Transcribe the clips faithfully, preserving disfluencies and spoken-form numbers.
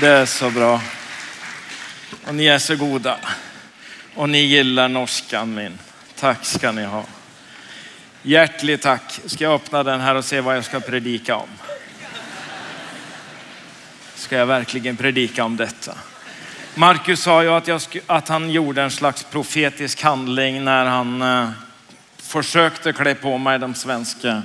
Det är så bra. Och ni är så goda. Och ni gillar norskan min. Tack ska ni ha. Hjärtligt tack. Ska jag öppna den här och se vad jag ska predika om? Ska jag verkligen predika om detta? Marcus sa ju att, jag sk- att han gjorde en slags profetisk handling när han eh, försökte klä på mig de svenska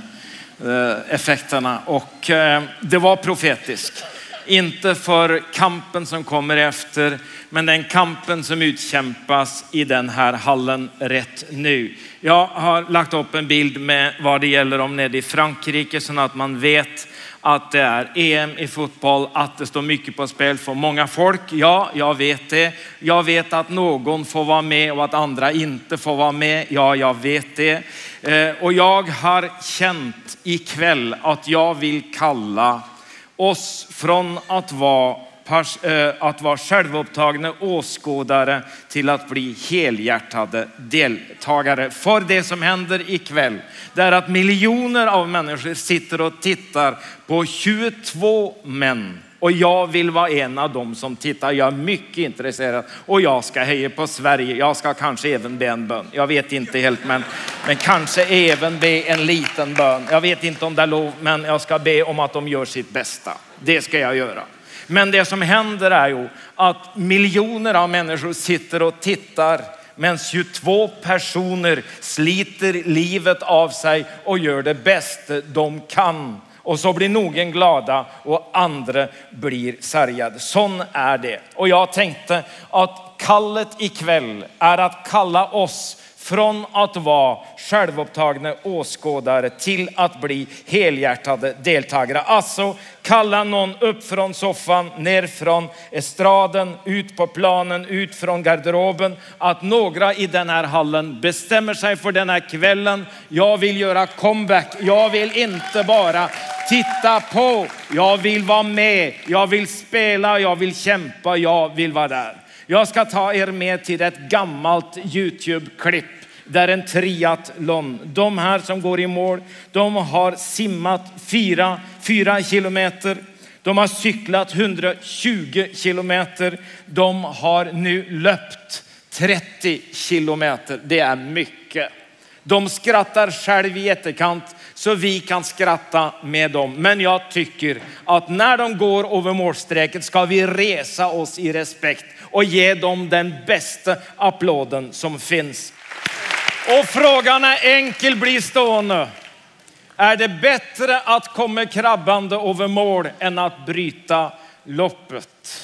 eh, effekterna. Och eh, det var profetiskt. Inte för kampen som kommer efter, men den kampen som utkämpas i den här hallen rätt nu. Jag har lagt upp en bild med vad det gäller om nere i Frankrike så att man vet att det är E M i fotboll, att det står mycket på spel för många folk. Ja, jag vet det. Jag vet att någon får vara med och att andra inte får vara med. Ja, jag vet det. Och jag har känt ikväll att jag vill kalla oss från att vara, att vara självupptagna åskådare till att bli helhjärtade deltagare. För det som händer ikväll, det är att miljoner av människor sitter och tittar på tjugotvå män. Och jag vill vara en av dem som tittar. Jag är mycket intresserad. Och jag ska heja på Sverige. Jag ska kanske även be en bön. Jag vet inte helt, men, men kanske även be en liten bön. Jag vet inte om det är lov, men jag ska be om att de gör sitt bästa. Det ska jag göra. Men det som händer är ju att miljoner av människor sitter och tittar. Men tjugotvå personer sliter livet av sig och gör det bästa de kan. Och så blir någon glada och andra blir sargade. Sån är det. Och jag tänkte att kallet ikväll är att kalla oss från att vara självupptagna åskådare till att bli helhjärtade deltagare. Alltså kalla någon upp från soffan, ner från estraden, ut på planen, ut från garderoben. Att några i den här hallen bestämmer sig för den här kvällen. Jag vill göra comeback. Jag vill inte bara titta på. Jag vill vara med. Jag vill spela. Jag vill kämpa. Jag vill vara där. Jag ska ta er med till ett gammalt YouTube-klipp där en triathlon. De här som går i mål, de har simmat fyra, fyra kilometer. De har cyklat hundratjugo kilometer. De har nu löpt trettio kilometer. Det är mycket. De skrattar själv i efterkant så vi kan skratta med dem. Men jag tycker att när de går över målstrecket ska vi resa oss i respekt och ge dem den bästa applåden som finns. Och frågan är enkel, bli stående. Är det bättre att komma krabbande över mål än att bryta loppet?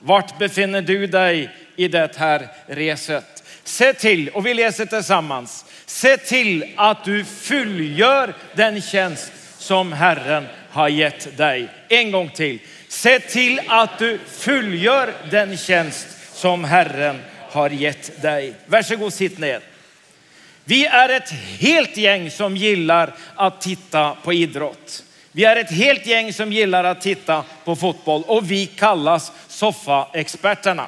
Vart befinner du dig i det här reset? Se till, och vi läser tillsammans. Se till att du fullgör den tjänst som Herren har gett dig. En gång till. Se till att du fullgör den tjänst som Herren har gett dig. Varsågod, sitt ner. Vi är ett helt gäng som gillar att titta på idrott. Vi är ett helt gäng som gillar att titta på fotboll. Och vi kallas soffaexperterna.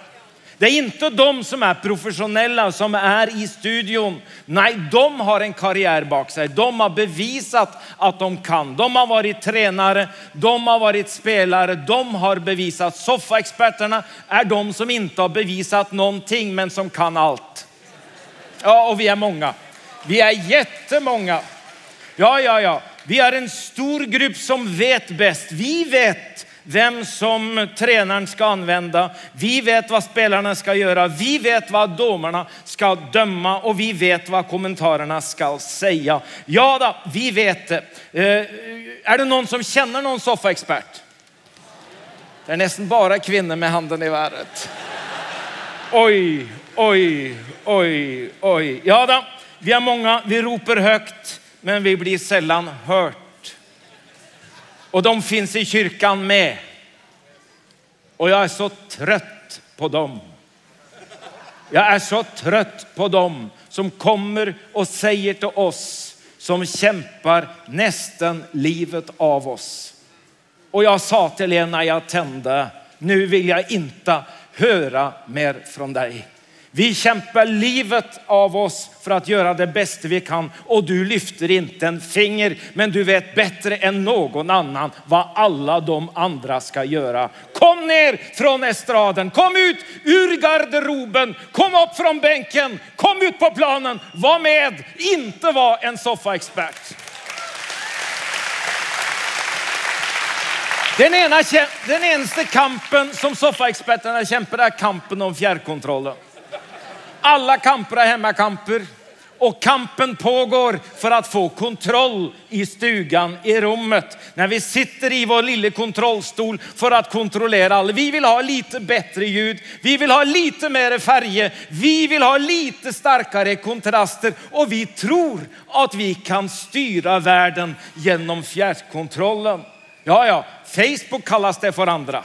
Det är inte de som är professionella som är i studion. Nej, de har en karriär bak sig. De har bevisat att de kan. De har varit tränare, de har varit spelare, de har bevisat. Soffaexperterna är de som inte har bevisat någonting men som kan allt. Ja, och vi är många. Vi är jättemånga. Ja, ja, ja. Vi är en stor grupp som vet bäst. Vi vet vem som tränaren ska använda. Vi vet vad spelarna ska göra. Vi vet vad domarna ska döma. Och vi vet vad kommentarerna ska säga. Ja då, vi vet det. Eh, är det någon som känner någon soffaexpert? Det är nästan bara kvinnor med handen i värdet. Oj, oj, oj, oj. Ja då, vi är många. Vi ropar högt. Men vi blir sällan hört. Och de finns i kyrkan med. Och jag är så trött på dem. Jag är så trött på dem som kommer och säger till oss som kämpar nästan livet av oss. Och jag sa till er när jag tände, nu vill jag inte höra mer från dig. Vi kämpar livet av oss för att göra det bästa vi kan. Och du lyfter inte en finger. Men du vet bättre än någon annan vad alla de andra ska göra. Kom ner från estraden. Kom ut ur garderoben. Kom upp från bänken. Kom ut på planen. Var med. Inte var en soffaexpert. Den ena, den enda kampen som soffaexperterna kämpar är kampen om fjärrkontrollen. Alla kamper är hemmakamper och kampen pågår för att få kontroll i stugan, i rummet. När vi sitter i vår lilla kontrollstol för att kontrollera allt. Vi vill ha lite bättre ljud. Vi vill ha lite mer färger. Vi vill ha lite starkare kontraster. Och vi tror att vi kan styra världen genom fjärrkontrollen. Ja, ja. Facebook kallas det för andra.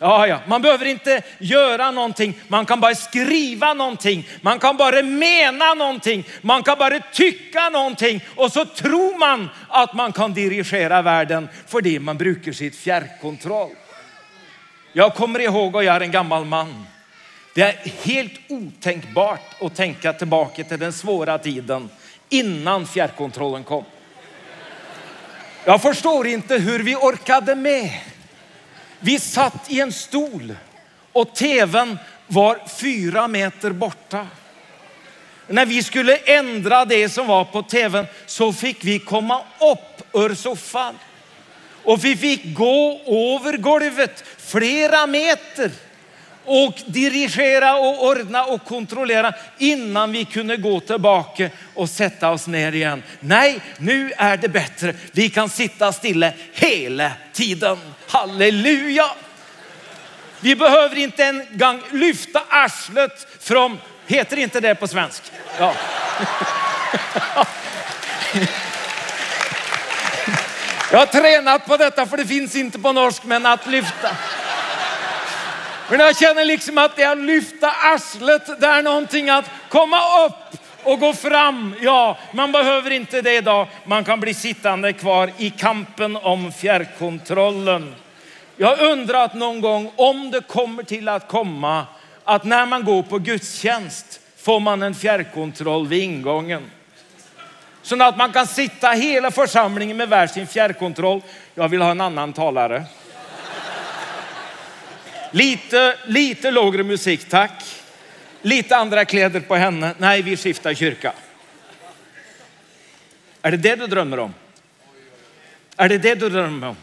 Ja, ja. Man behöver inte göra någonting. Man kan bara skriva någonting. Man kan bara mena någonting. Man kan bara tycka någonting. Och så tror man att man kan dirigera världen för det man brukar sitt fjärrkontroll. Jag kommer ihåg och jag är en gammal man. Det är helt otänkbart att tänka tillbaka till den svåra tiden innan fjärrkontrollen kom. Jag förstår inte hur vi orkade med. Vi satt i en stol och tvn var fyra meter borta. När vi skulle ändra det som var på tvn så fick vi komma upp ur soffan. Och vi fick gå över golvet flera meter och dirigera och ordna och kontrollera innan vi kunde gå tillbaka och sätta oss ner igen. Nej, nu är det bättre. Vi kan sitta stilla hela tiden. Halleluja! Vi behöver inte en gång lyfta arslet från... Heter inte det på svensk? Ja. Jag har tränat på detta för det finns inte på norsk, men att lyfta... Men jag känner liksom att jag lyfter arslet. Det är någonting att komma upp och gå fram. Ja, man behöver inte det idag. Man kan bli sittande kvar i kampen om fjärrkontrollen. Jag undrar att någon gång om det kommer till att komma att när man går på gudstjänst får man en fjärrkontroll vid ingången. Så att man kan sitta hela församlingen med varsin fjärrkontroll. Jag vill ha en annan talare. Lite, lite lågre musik, tack. Lite andra kläder på henne. Nej, vi skiftar kyrka. Är det det du drömmer om? Är det det du drömmer om?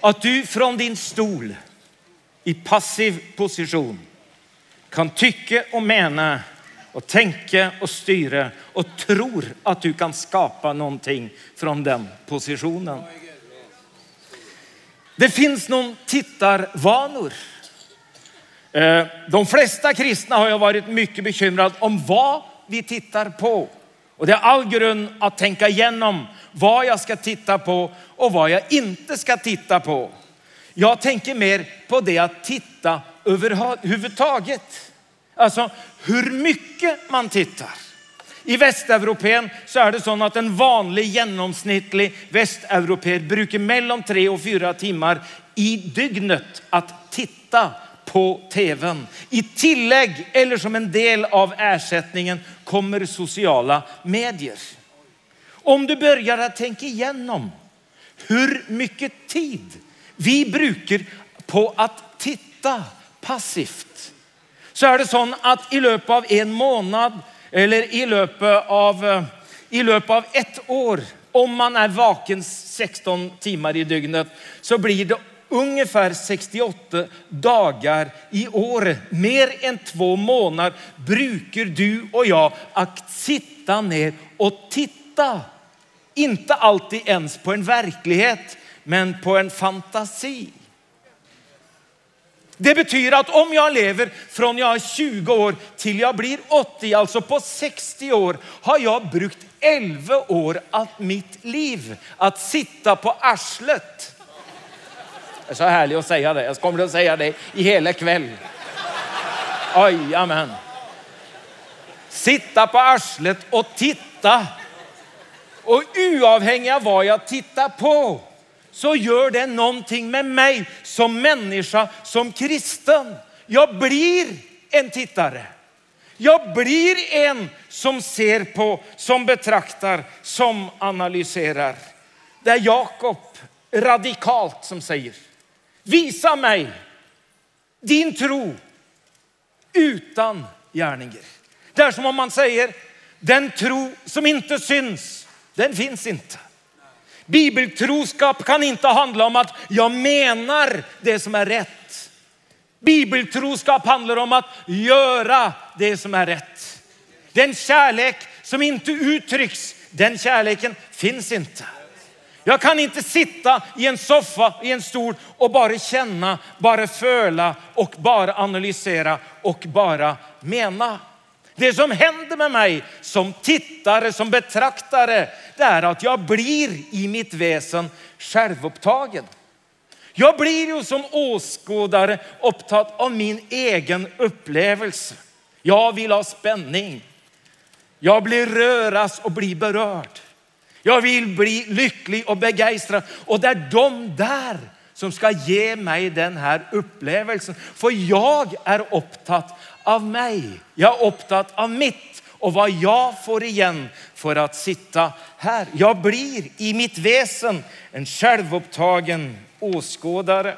Att du från din stol i passiv position kan tycka och mena och tänka och styra och tror att du kan skapa någonting från den positionen. Det finns någon tittarvanor. De flesta kristna har ju varit mycket bekymrade om vad vi tittar på. Och det är all grund att tänka igenom vad jag ska titta på och vad jag inte ska titta på. Jag tänker mer på det att titta överhuvudtaget. Alltså hur mycket man tittar. I västeuropen så är det så att en vanlig genomsnittlig västeuropé brukar mellan tre och fyra timmar i dygnet att titta på tvn. I tillägg eller som en del av ersättningen kommer sociala medier. Om du börjar att tänka igenom hur mycket tid vi brukar på att titta passivt så är det så att i löpet av en månad eller i löpet av, i löpet av ett år, om man är vaken sexton timmar i dygnet, så blir det ungefär sextioåtta dagar i år. Mer än två månader brukar du och jag att sitta ner och titta. Inte alltid ens på en verklighet, men på en fantasi. Det betyder att om jag lever från jag är tjugo år till jag blir åttio, alltså på sextio år, har jag brukt elva år av mitt liv att sitta på arslet. Det är så härligt att säga det. Jag kommer att säga det i hela kväll. Oj, amen. Sitta på arslet och titta. Och oavhängigt av vad jag tittar på, så gör det någonting med mig som människa, som kristen. Jag blir en tittare. Jag blir en som ser på, som betraktar, som analyserar. Det är Jakob radikalt som säger: visa mig din tro utan gärningar. Det är som om man säger: den tro som inte syns, den finns inte. Bibeltroskap kan inte handla om att jag menar det som är rätt. Bibeltroskap handlar om att göra det som är rätt. Den kärlek som inte uttrycks, den kärleken finns inte. Jag kan inte sitta i en soffa, i en stol och bara känna, bara föla och bara analysera och bara mena. Det som händer med mig som tittare, som betraktare, det är att jag blir i mitt väsen självupptagen. Jag blir ju som åskådare upptagen av min egen upplevelse. Jag vill ha spänning. Jag blir röras och blir berörd. Jag vill bli lycklig och begeistrad. Och det är de där som ska ge mig den här upplevelsen. För jag är upptatt av mig. Jag är upptatt av mitt och vad jag får igen för att sitta här. Jag blir i mitt väsen en självupptagen åskådare.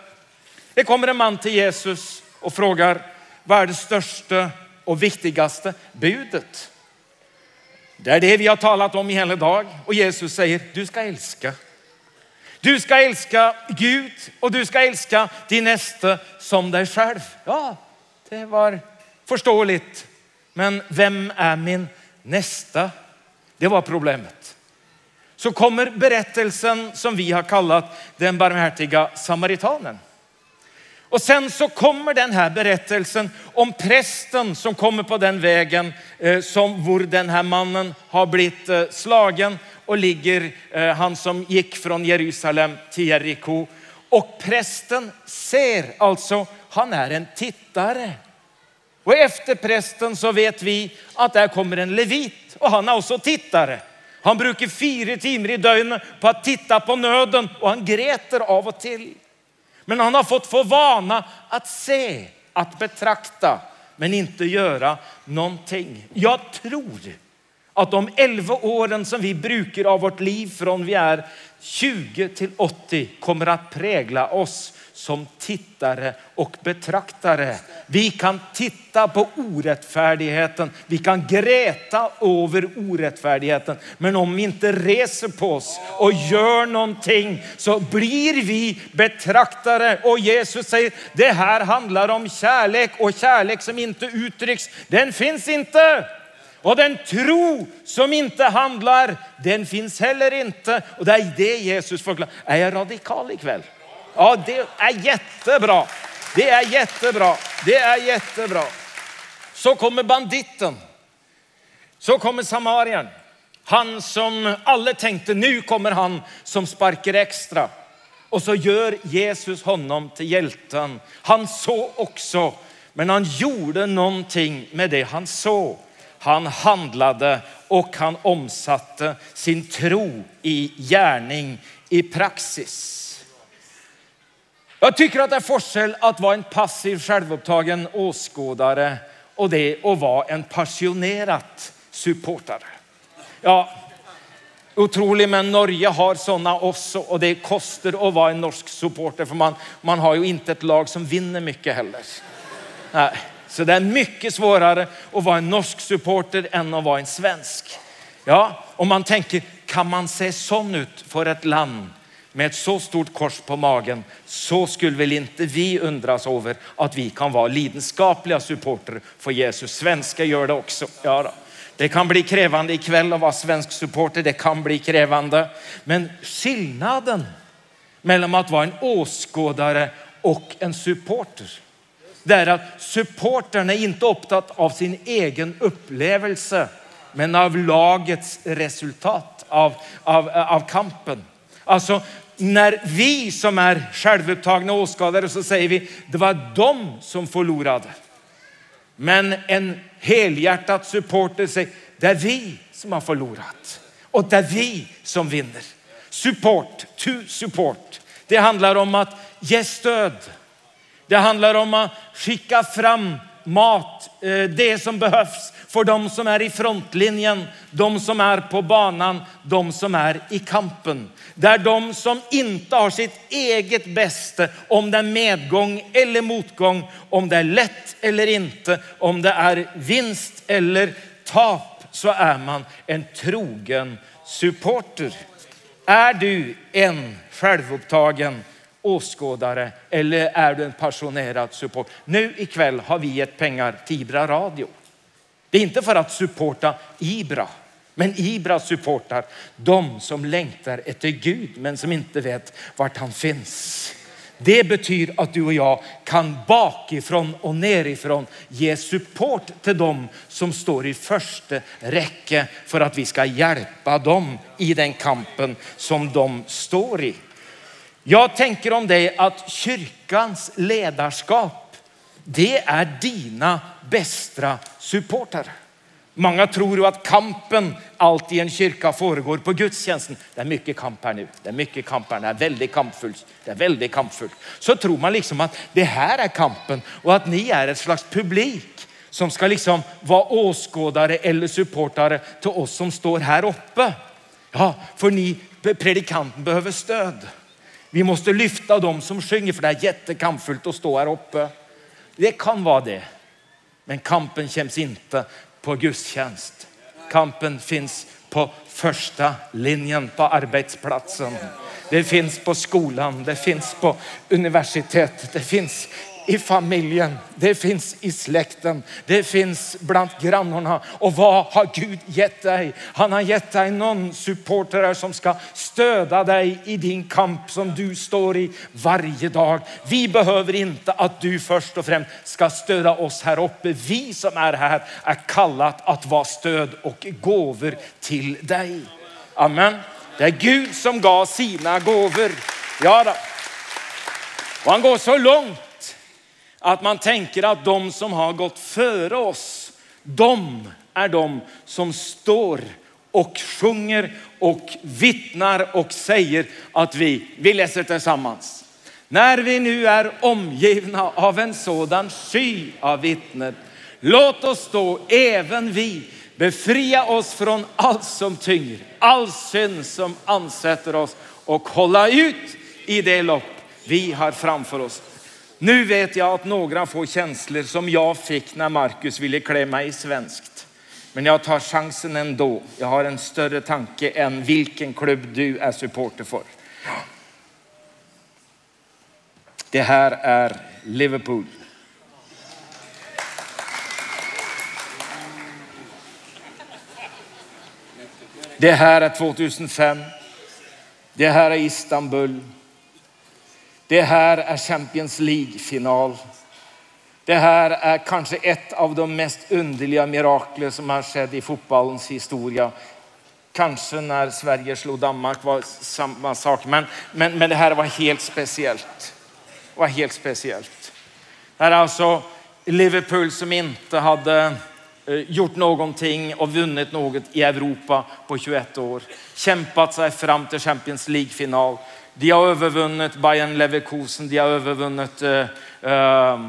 Det kommer en man till Jesus och frågar: vad är det största och viktigaste budet? Det är det vi har talat om i hela dag. Och Jesus säger: du ska älska. Du ska älska Gud och du ska älska din nästa som dig själv. Ja, det var förståeligt. Men vem är min nästa? Det var problemet. Så kommer berättelsen som vi har kallat den barmhärtiga samaritanen. Och sen så kommer den här berättelsen om prästen som kommer på den vägen eh, som var den här mannen har blivit eh, slagen och ligger eh, han som gick från Jerusalem till Jeriko. Och prästen ser, alltså han är en tittare. Och efter prästen så vet vi att där kommer en levit och han är också tittare. Han brukar fyra timmar i dygnet på att titta på nöden och han gräter av och till. Men han har fått för vana att se, att betrakta, men inte göra någonting. Jag tror att de elva åren som vi brukar av vårt liv från vi är tjugo till åttio kommer att prägla oss som tittare och betraktare. Vi kan titta på orättfärdigheten. Vi kan gräta över orättfärdigheten. Men om vi inte reser på oss och gör någonting så blir vi betraktare. Och Jesus säger: det här handlar om kärlek, och kärlek som inte uttrycks, den finns inte. Och den tro som inte handlar, den finns heller inte. Och det är det Jesus förklarar. Är jag radikal ikväll? Ja, det är jättebra. Det är jättebra. Det är jättebra. Så kommer banditen. Så kommer samarien. Han som alla tänkte, nu kommer han som sparkar extra. Och så gör Jesus honom till hjälten. Han såg också, men han gjorde någonting med det han såg. Han handlade och han omsatte sin tro i gärning, i praxis. Jag tycker att det är forskel att vara en passiv, självupptagen åskådare och det att vara en passionerad supportare. Ja, otroligt, men Norge har sådana också, och det kostar att vara en norsk supporter, för man, man har ju inte ett lag som vinner mycket heller. Nej. Så det är mycket svårare att vara en norsk supporter än att vara en svensk. Ja, om man tänker, kan man se sån ut för ett land med ett så stort kors på magen, så skulle väl inte vi undras över att vi kan vara lidenskapliga supporter för Jesus. Svenskar gör det också. Ja då. Det kan bli krävande ikväll att vara svensk supporter. Det kan bli krävande. Men skillnaden mellan att vara en åskådare och en supporter, det är att supportern är inte upptatt av sin egen upplevelse, men av lagets resultat, av, av, av kampen. Alltså, när vi som är självupptagna åskådare, så säger vi: det var de som förlorade. Men en helhjärtat supporter säger: det är vi som har förlorat. Och det är vi som vinner. Support to support. Det handlar om att ge stöd. Det handlar om att skicka fram mat, det som behövs för de som är i frontlinjen, de som är på banan, de som är i kampen. Det är de som inte har sitt eget bästa, om det är medgång eller motgång, om det är lätt eller inte, om det är vinst eller tap, så är man en trogen supporter. Är du en självupptagen åskådare eller är du en passionerad support? Nu ikväll har vi gett pengar till Ibra Radio. Det är inte för att supporta Ibra, men Ibra supportar de som längtar efter Gud men som inte vet vart han finns. Det betyder att du och jag kan bakifrån och nerifrån ge support till dem som står i första räcke för att vi ska hjälpa dem i den kampen som de står i. Jag tänker om dig att kyrkans ledarskap, det är dina bästa supportrar. Många tror ju att kampen alltid i en kyrka föregår på gudstjänsten. Det är mycket kamp här nu. Det är mycket kamp här. Det är väldigt kampfullt. Det är väldigt kampfullt. Så tror man liksom att det här är kampen och att ni är ett slags publik som ska liksom vara åskådare eller supportare till oss som står här uppe. Ja, för ni predikanten behöver stöd. Vi måste lyfta dem som sjunger för det är jättekampfullt att stå här uppe. Det kan vara det. Men kampen känns inte på gudstjänst. Kampen finns på första linjen på arbetsplatsen. Det finns på skolan, det finns på universitetet, det finns i familjen, det finns i släkten, det finns bland grannarna. Och vad har Gud gett dig? Han har gett dig någon supporter som ska stöda dig i din kamp som du står i varje dag. Vi behöver inte att du först och främst ska stöda oss här uppe. Vi som är här är kallat att vara stöd och gåvor till dig. Amen. Det är Gud som gav sina gåvor. Ja då. Och han går så långt att man tänker att de som har gått före oss, de är de som står och sjunger och vittnar och säger att vi, vi läser tillsammans. När vi nu är omgivna av en sådan sky av vittnen, låt oss stå även vi, befria oss från allt som tynger, all synd som ansätter oss och hålla ut i det lopp vi har framför oss. Nu vet jag att några får känslor som jag fick när Marcus ville klä mig i svenskt. Men jag tar chansen ändå. Jag har en större tanke än vilken klubb du är supporter för. Det här är Liverpool. Det här är tjugohundrafem. Det här är Istanbul. Det här är Champions League-final. Det här är kanske ett av de mest underliga mirakler som har skett i fotbollens historia. Kanske när Sverige slog Danmark var samma sak. Men, men, men det här var helt speciellt. Det var helt speciellt. Det här är alltså Liverpool som inte hade gjort någonting och vunnit något i Europa på tjugoett år. Kämpat sig fram till Champions League-final. De har övervunnit Bayern Leverkusen. De har övervunnit eh,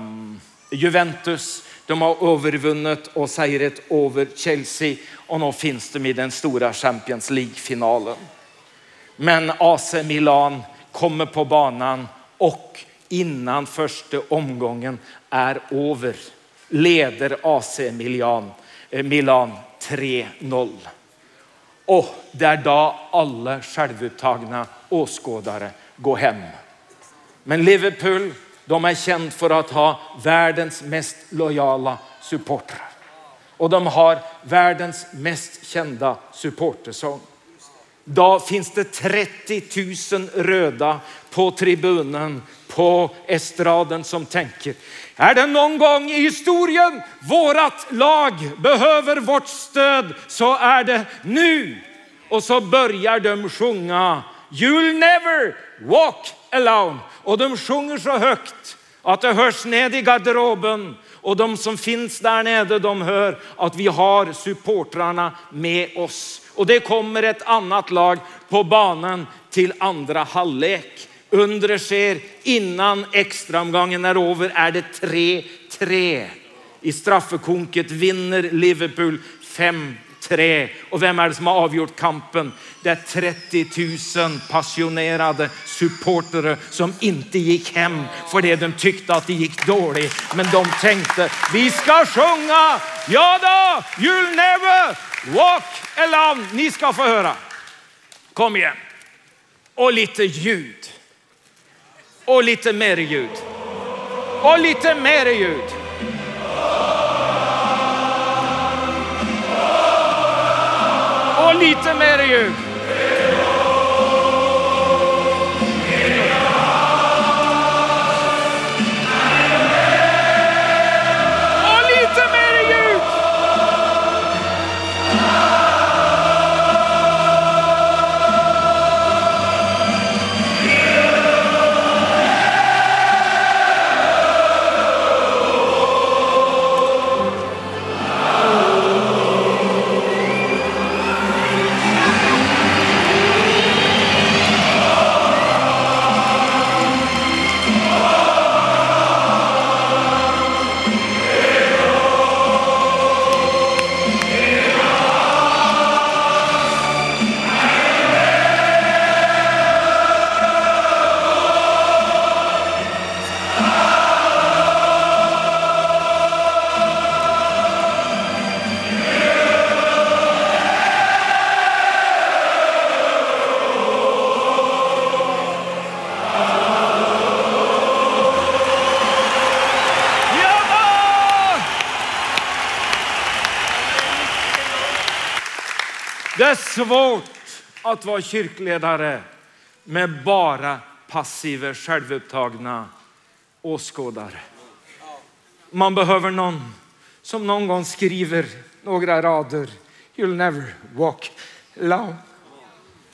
Juventus. De har övervunnit och segrat över Chelsea. Och nu finns de i den stora Champions League-finalen. Men A C Milan kommer på banan och innan första omgången är över leder A C Milan, Milan tre noll. Och det är då alla självupptagna åskådare går hem. Men Liverpool, de är känd för att ha världens mest lojala supportrar. Och de har världens mest kända supportersång. Då finns det trettio tusen röda på tribunen, på estraden som tänker. Är det någon gång i historien vårat lag behöver vårt stöd så är det nu. Och så börjar de sjunga You'll never walk alone. Och de sjunger så högt att det hörs ned i garderoben. Och de som finns där nere, de hör att vi har supportrarna med oss. Och det kommer ett annat lag på banan till andra halvlek. Under sker innan extraomgången är över är det tre tre. I straffekonket vinner Liverpool fem tre. Och vem är det som har avgjort kampen? Det är trettio tusen passionerade supportare som inte gick hem för det de tyckte att det gick dåligt. Men de tänkte, vi ska sjunga, ja då, you'll never walk alone. Ni ska få höra. Kom igen. Och lite ljud. Och lite mer ljud. Och lite mer ljud. Och lite mer ljud. Det är svårt att vara kyrkledare med bara passiva, självupptagna åskådare. Man behöver någon som någon gång skriver några rader. You'll never walk alone.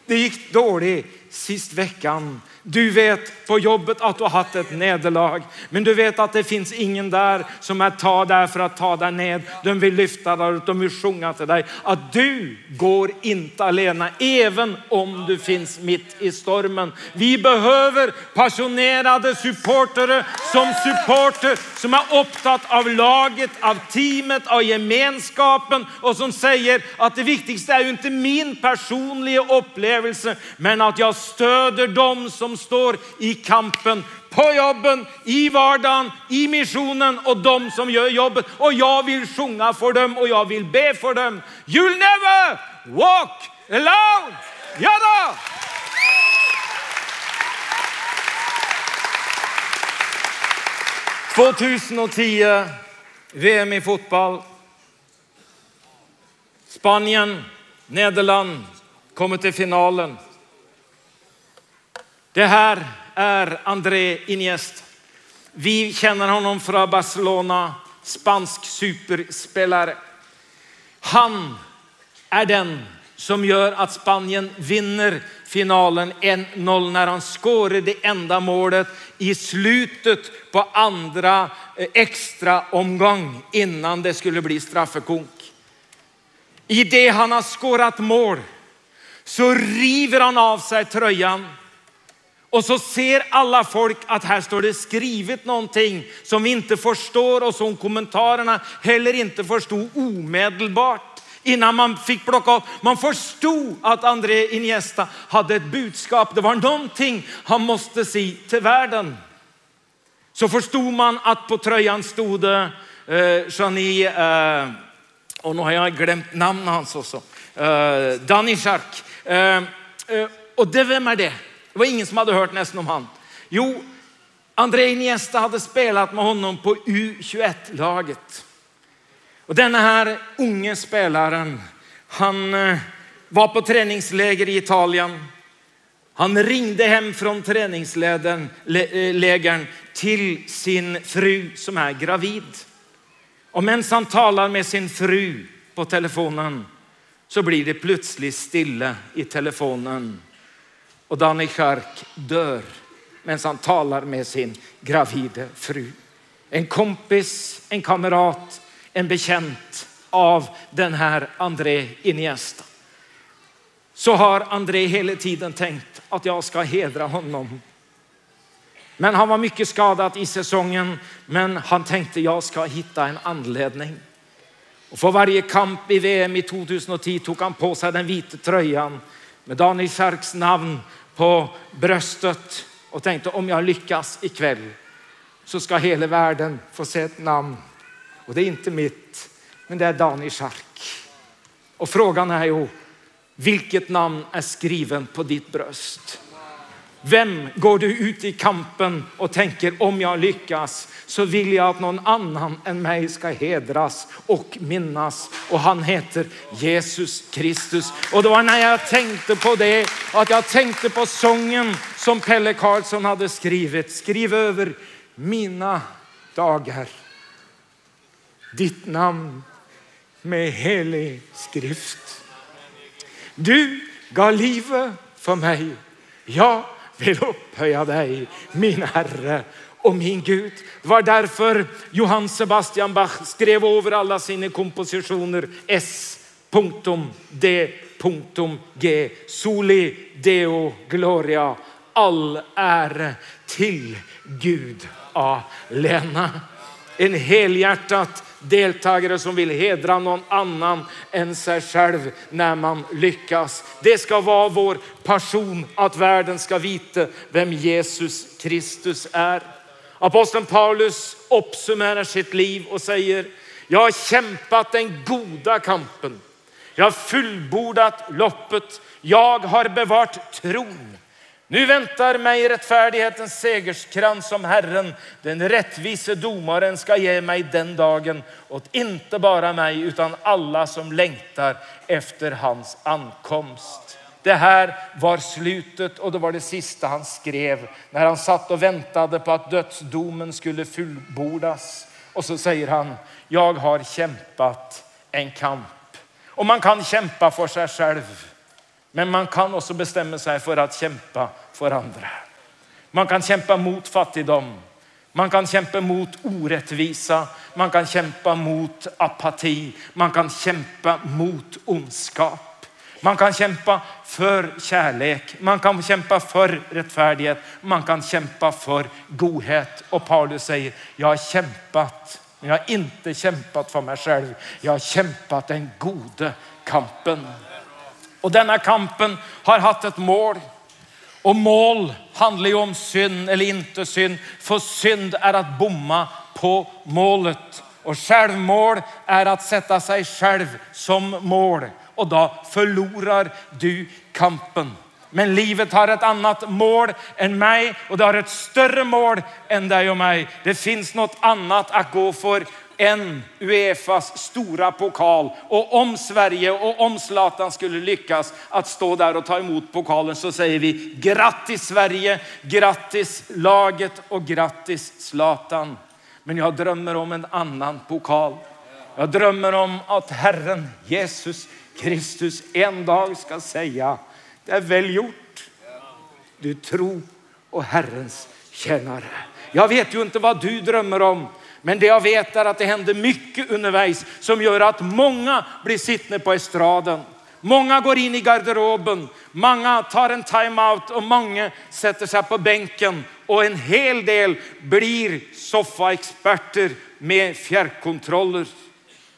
Det gick dåligt sist veckan. Du vet på jobbet att du har haft ett nederlag. Men du vet att det finns ingen där som är ta där för att ta dig ned. De vill lyfta dig, de vill sjunga till dig. Att du går inte alena, även om du finns mitt i stormen. Vi behöver passionerade supportare som supporter som är upptatt av laget, av teamet, av gemenskapen. Och som säger att det viktigaste är ju inte min personliga upplevelse, men att jag stöder dem som står i kampen, på jobben, i vardagen, i missionen och de som gör jobbet. Och jag vill sjunga för dem och jag vill be för dem. You'll never walk alone. Ja då! tjugohundratio V M i fotboll. Spanien, Nederland kommer till finalen. Det här är André Iniesta. Vi känner honom från Barcelona, spansk superspelare. Han är den som gör att Spanien vinner finalen en noll när han skårar det enda målet i slutet på andra extra omgång innan det skulle bli straffekonk. I det han har skårat mål så river han av sig tröjan. Och så ser alla folk att här står det skrivet någonting som vi inte förstår och som kommentarerna heller inte förstod omedelbart innan man fick plocka upp. Man förstod att André Iniesta hade ett budskap. Det var någonting han måste säga till världen. Så förstod man att på tröjan stod det eh, Jani, eh, och nu har jag glömt namnet hans också. Eh, Daniel Jarque. Eh, eh, och det, vem är det? Det var ingen som hade hört nästan om han. Jo, André Iniesta hade spelat med honom på U tjugoett-laget. Och den här unge spelaren, han var på träningsläger i Italien. Han ringde hem från träningslägern till sin fru som är gravid. Och medan han talar med sin fru på telefonen så blir det plötsligt stilla i telefonen. Och Daniel Jarque dör medan han talar med sin gravida fru. En kompis, en kamrat, en bekänt av den här André Iniesta. Så har André hela tiden tänkt att jag ska hedra honom. Men han var mycket skadad i säsongen. Men han tänkte, jag ska hitta en anledning. Och för varje kamp i V M i tjugohundratio tog han på sig den vita tröjan med Daniel Jarques namn på bröstet. Och tänkte, om jag lyckas ikväll så ska hela världen få se ett namn. Och det är inte mitt, men det är Daniel Jarque. Och frågan är ju, vilket namn är skriven på ditt bröst? Vem går du ut i kampen och tänker, om jag lyckas så vill jag att någon annan än mig ska hedras och minnas. Och han heter Jesus Kristus. Och det var när jag tänkte på det, att jag tänkte på sången som Pelle Karlsson hade skrivit. Skriv över mina dagar ditt namn med helig skrift. Du gav livet för mig. Jag vill upphöja dig, min Herre och min Gud. Det var därför Johann Sebastian Bach skrev över alla sina kompositioner S D G Soli Deo Gloria. All ära till Gud alena. En helhjärtat deltagare som vill hedra någon annan än sig själv när man lyckas. Det ska vara vår passion att världen ska veta vem Jesus Kristus är. Aposteln Paulus uppsummerar sitt liv och säger, jag har kämpat den goda kampen. Jag har fullbordat loppet. Jag har bevarat tron. Nu väntar mig rättfärdighetens segerskrans som Herren, den rättvise domaren, ska ge mig den dagen. Och inte bara mig utan alla som längtar efter hans ankomst. Det här var slutet och det var det sista han skrev när han satt och väntade på att dödsdomen skulle fullbordas. Och så säger han, jag har kämpat en kamp. Och man kan kämpa för sig själv. Men man kan också bestämma sig för att kämpa för andra. Man kan kämpa mot fattigdom. Man kan kämpa mot orättvisa. Man kan kämpa mot apati. Man kan kämpa mot ondskap. Man kan kämpa för kärlek. Man kan kämpa för rättfärdighet. Man kan kämpa för godhet. Och Paulus säger, jag har kämpat. Men jag har inte kämpat för mig själv. Jag har kämpat den gode kampen. Och denna kampen har haft ett mål. Och mål handlar ju om synd eller inte synd. För synd är att bomma på målet. Och självmål är att sätta sig själv som mål. Och då förlorar du kampen. Men livet har ett annat mål än mig. Och det har ett större mål än dig och mig. Det finns något annat att gå för än U E F As stora pokal. Och om Sverige och om Zlatan skulle lyckas att stå där och ta emot pokalen så säger vi grattis Sverige, grattis laget och grattis Zlatan. Men jag drömmer om en annan pokal. Jag drömmer om att Herren Jesus Kristus en dag ska säga, det är väl gjort, du tro och Herrens tjänare. Jag vet ju inte vad du drömmer om. Men det jag vet är att det händer mycket undervis som gör att många blir sittande på estraden. Många går in i garderoben. Många tar en timeout och många sätter sig på bänken. Och en hel del blir soffaexperter med fjärrkontroller.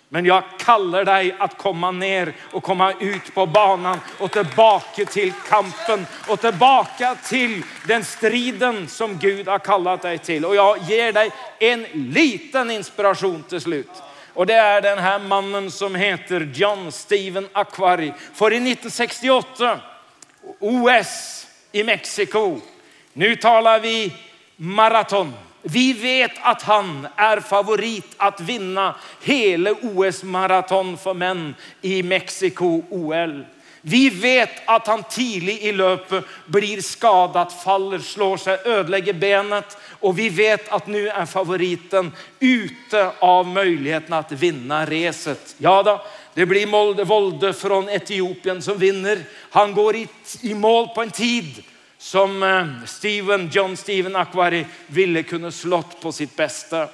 Men jag kallar dig att komma ner och komma ut på banan och tillbaka till kampen och tillbaka till den striden som Gud har kallat dig till. Och jag ger dig en liten inspiration till slut. Och det är den här mannen som heter John Stephen Akhwari. För i nittonhundrasextioåtta, O S i Mexiko, nu talar vi maraton. Vi vet att han är favorit att vinna hela O S-maraton för män i Mexiko O L. Vi vet att han tidigt i löpet blir skadad, faller, slår sig, ödelägger benet. Och vi vet att nu är favoriten ute av möjligheten att vinna reset. Ja då, det blir Volde från Etiopien som vinner. Han går i, i mål på en tid som Steven, John Stephen Akhwari ville kunna slått på sitt bästa.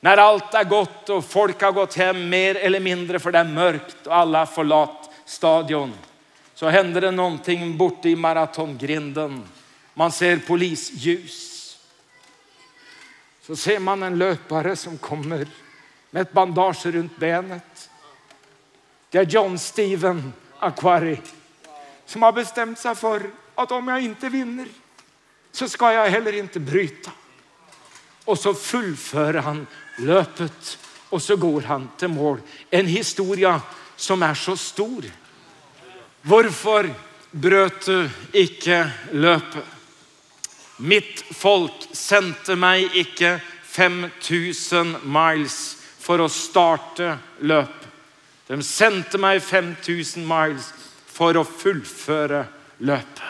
När allt är gott och folk har gått hem mer eller mindre för det är mörkt och alla har förlatt stadion, så händer det någonting borta i maratongrinden. Man ser polisljus. Så ser man en löpare som kommer med ett bandage runt benet. Det är John Stephen Akhwari som har bestämt sig för att om jag inte vinner så ska jag heller inte bryta. Och så fullför han löpet och så går han till mål. En historia som är så stor. Varför bröt du icke löpet? Mitt folk sände mig icke femtusen miles för att starta löp. De sände mig femtusen miles för att fullföra löp.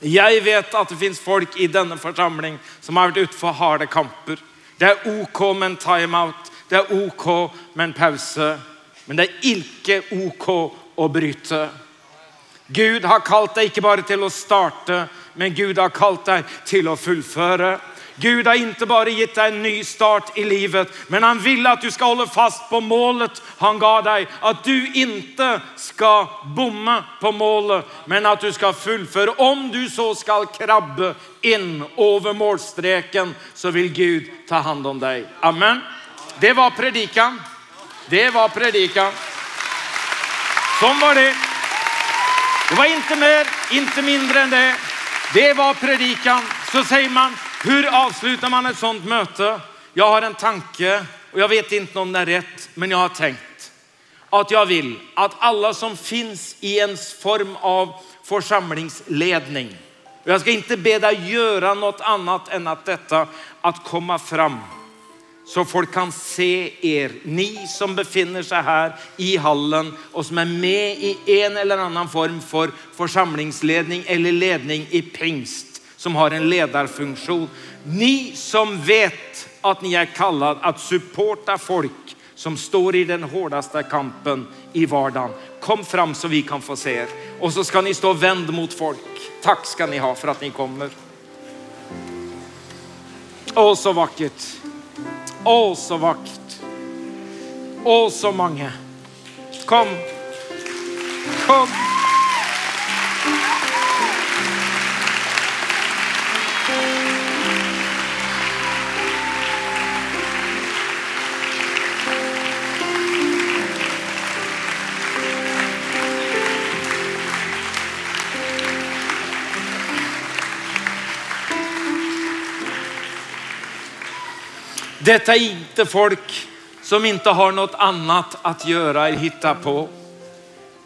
Jag vet att det finns folk i denna församling som har varit ute för hårda kamper. Det är ok med en timeout. Det är ok med en pause. Men det är inte ok att bryta. Gud har kallat dig inte bara till att starta, men Gud har kallat dig till att fullföra. Gud har inte bara gett dig en ny start i livet, men han vill att du ska hålla fast på målet han gav dig. Att du inte ska bomma på målet, men att du ska fullföra. Om du så ska krabba in över målstreken så vill Gud ta hand om dig. Amen. Det var predikan. Det var predikan. Som var det. Det var inte mer, inte mindre än det. Det var predikan. Så säger man, hur avslutar man ett sånt möte? Jag har en tanke och jag vet inte om det är rätt, men jag har tänkt att jag vill att alla som finns i en form av församlingsledning, och jag ska inte be dig göra något annat än att detta, att komma fram så folk kan se er. Ni som befinner sig här i hallen och som är med i en eller annan form för församlingsledning eller ledning i pingst, som har en ledarfunktion. Ni som vet att ni är kallad att supporta folk som står i den hårdaste kampen i vardagen. Kom fram så vi kan få se er. Och så ska ni stå vänd mot folk. Tack ska ni ha för att ni kommer. Åh så vackert. Åh så vackert. Åh så många. Kom. Kom. Detta är inte folk som inte har något annat att göra eller hitta på.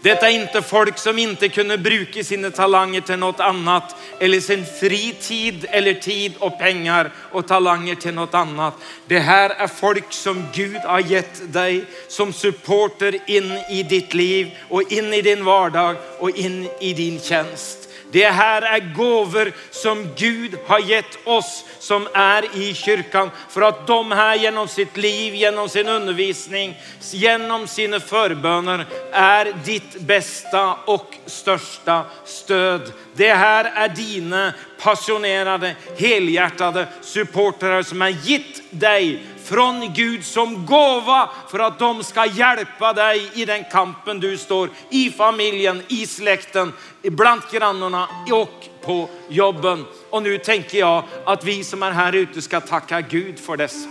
Detta är inte folk som inte kunde bruka sina talanger till något annat, eller sin fritid eller tid och pengar och talanger till något annat. Det här är folk som Gud har gett dig som supporter in i ditt liv och in i din vardag och in i din tjänst. Det här är gåvor som Gud har gett oss som är i kyrkan för att de här genom sitt liv, genom sin undervisning, genom sina förböner är ditt bästa och största stöd. Det här är dina passionerade, helhjärtade supportrar som har gett dig från Gud som gåva för att de ska hjälpa dig i den kampen du står i familjen, i släkten, bland grannarna och på jobben. Och nu tänker jag att vi som är här ute ska tacka Gud för dessa.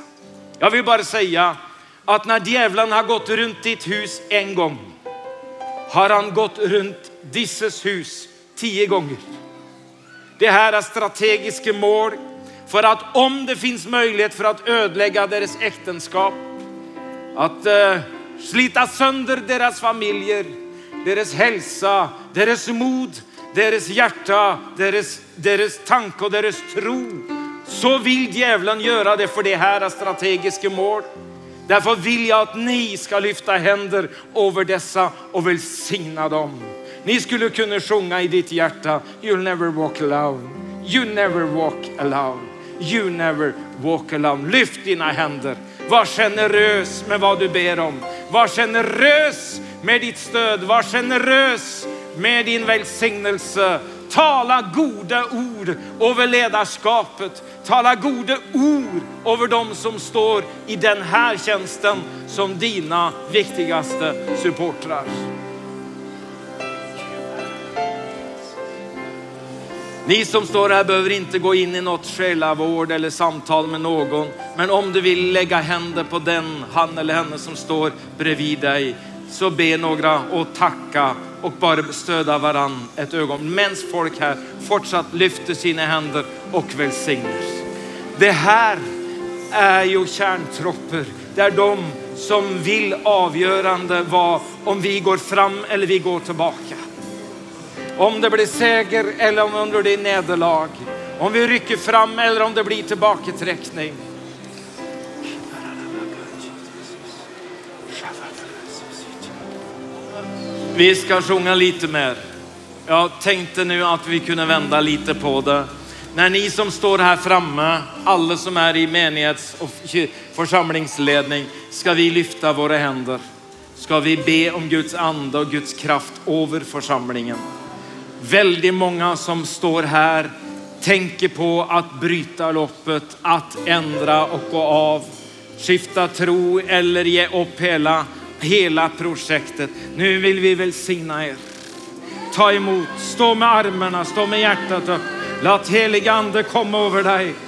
Jag vill bara säga att när djävulen har gått runt ditt hus en gång har han gått runt disses hus tio gånger. Det här är strategiska mål. För att om det finns möjlighet för att ödelägga deras äktenskap, att uh, slita sönder deras familjer, deras hälsa, deras mod, deras hjärta, deras, deras tanke och deras tro, så vill djävulen göra det för det här är strategiska mål. Därför vill jag att ni ska lyfta händer över dessa och välsigna dem. Ni skulle kunna sjunga i ditt hjärta, you'll never walk alone, you never walk alone. You never walk alone. Lyft dina händer. Var generös med vad du ber om. Var generös med ditt stöd. Var generös med din välsignelse. Tala goda ord över ledarskapet. Tala goda ord över dem som står i den här tjänsten som dina viktigaste supportrar. Ni som står här behöver inte gå in i något själavård eller samtal med någon. Men om du vill lägga händer på den, han eller henne som står bredvid dig, så be några och tacka och bara stöda varann ett ögon. Mens folk här fortsatt lyfter sina händer och välsignas. Det här är ju kärntropper. Det är de som vill avgörande vad om vi går fram eller vi går tillbaka. Om det blir seger eller om det blir nederlag. Om vi rycker fram eller om det blir tillbakaträckning. Vi ska sjunga lite mer. Jag tänkte nu att vi kunde vända lite på det. När ni som står här framme, alla som är i menighets- och församlingsledning, ska vi lyfta våra händer. Ska vi be om Guds ande och Guds kraft över församlingen. Väldigt många som står här tänker på att bryta loppet, att ändra och gå av, skifta tro eller ge upp hela, hela projektet. Nu vill vi välsigna er. Ta emot, stå med armarna, stå med hjärtat upp. Låt helig ande komma över dig.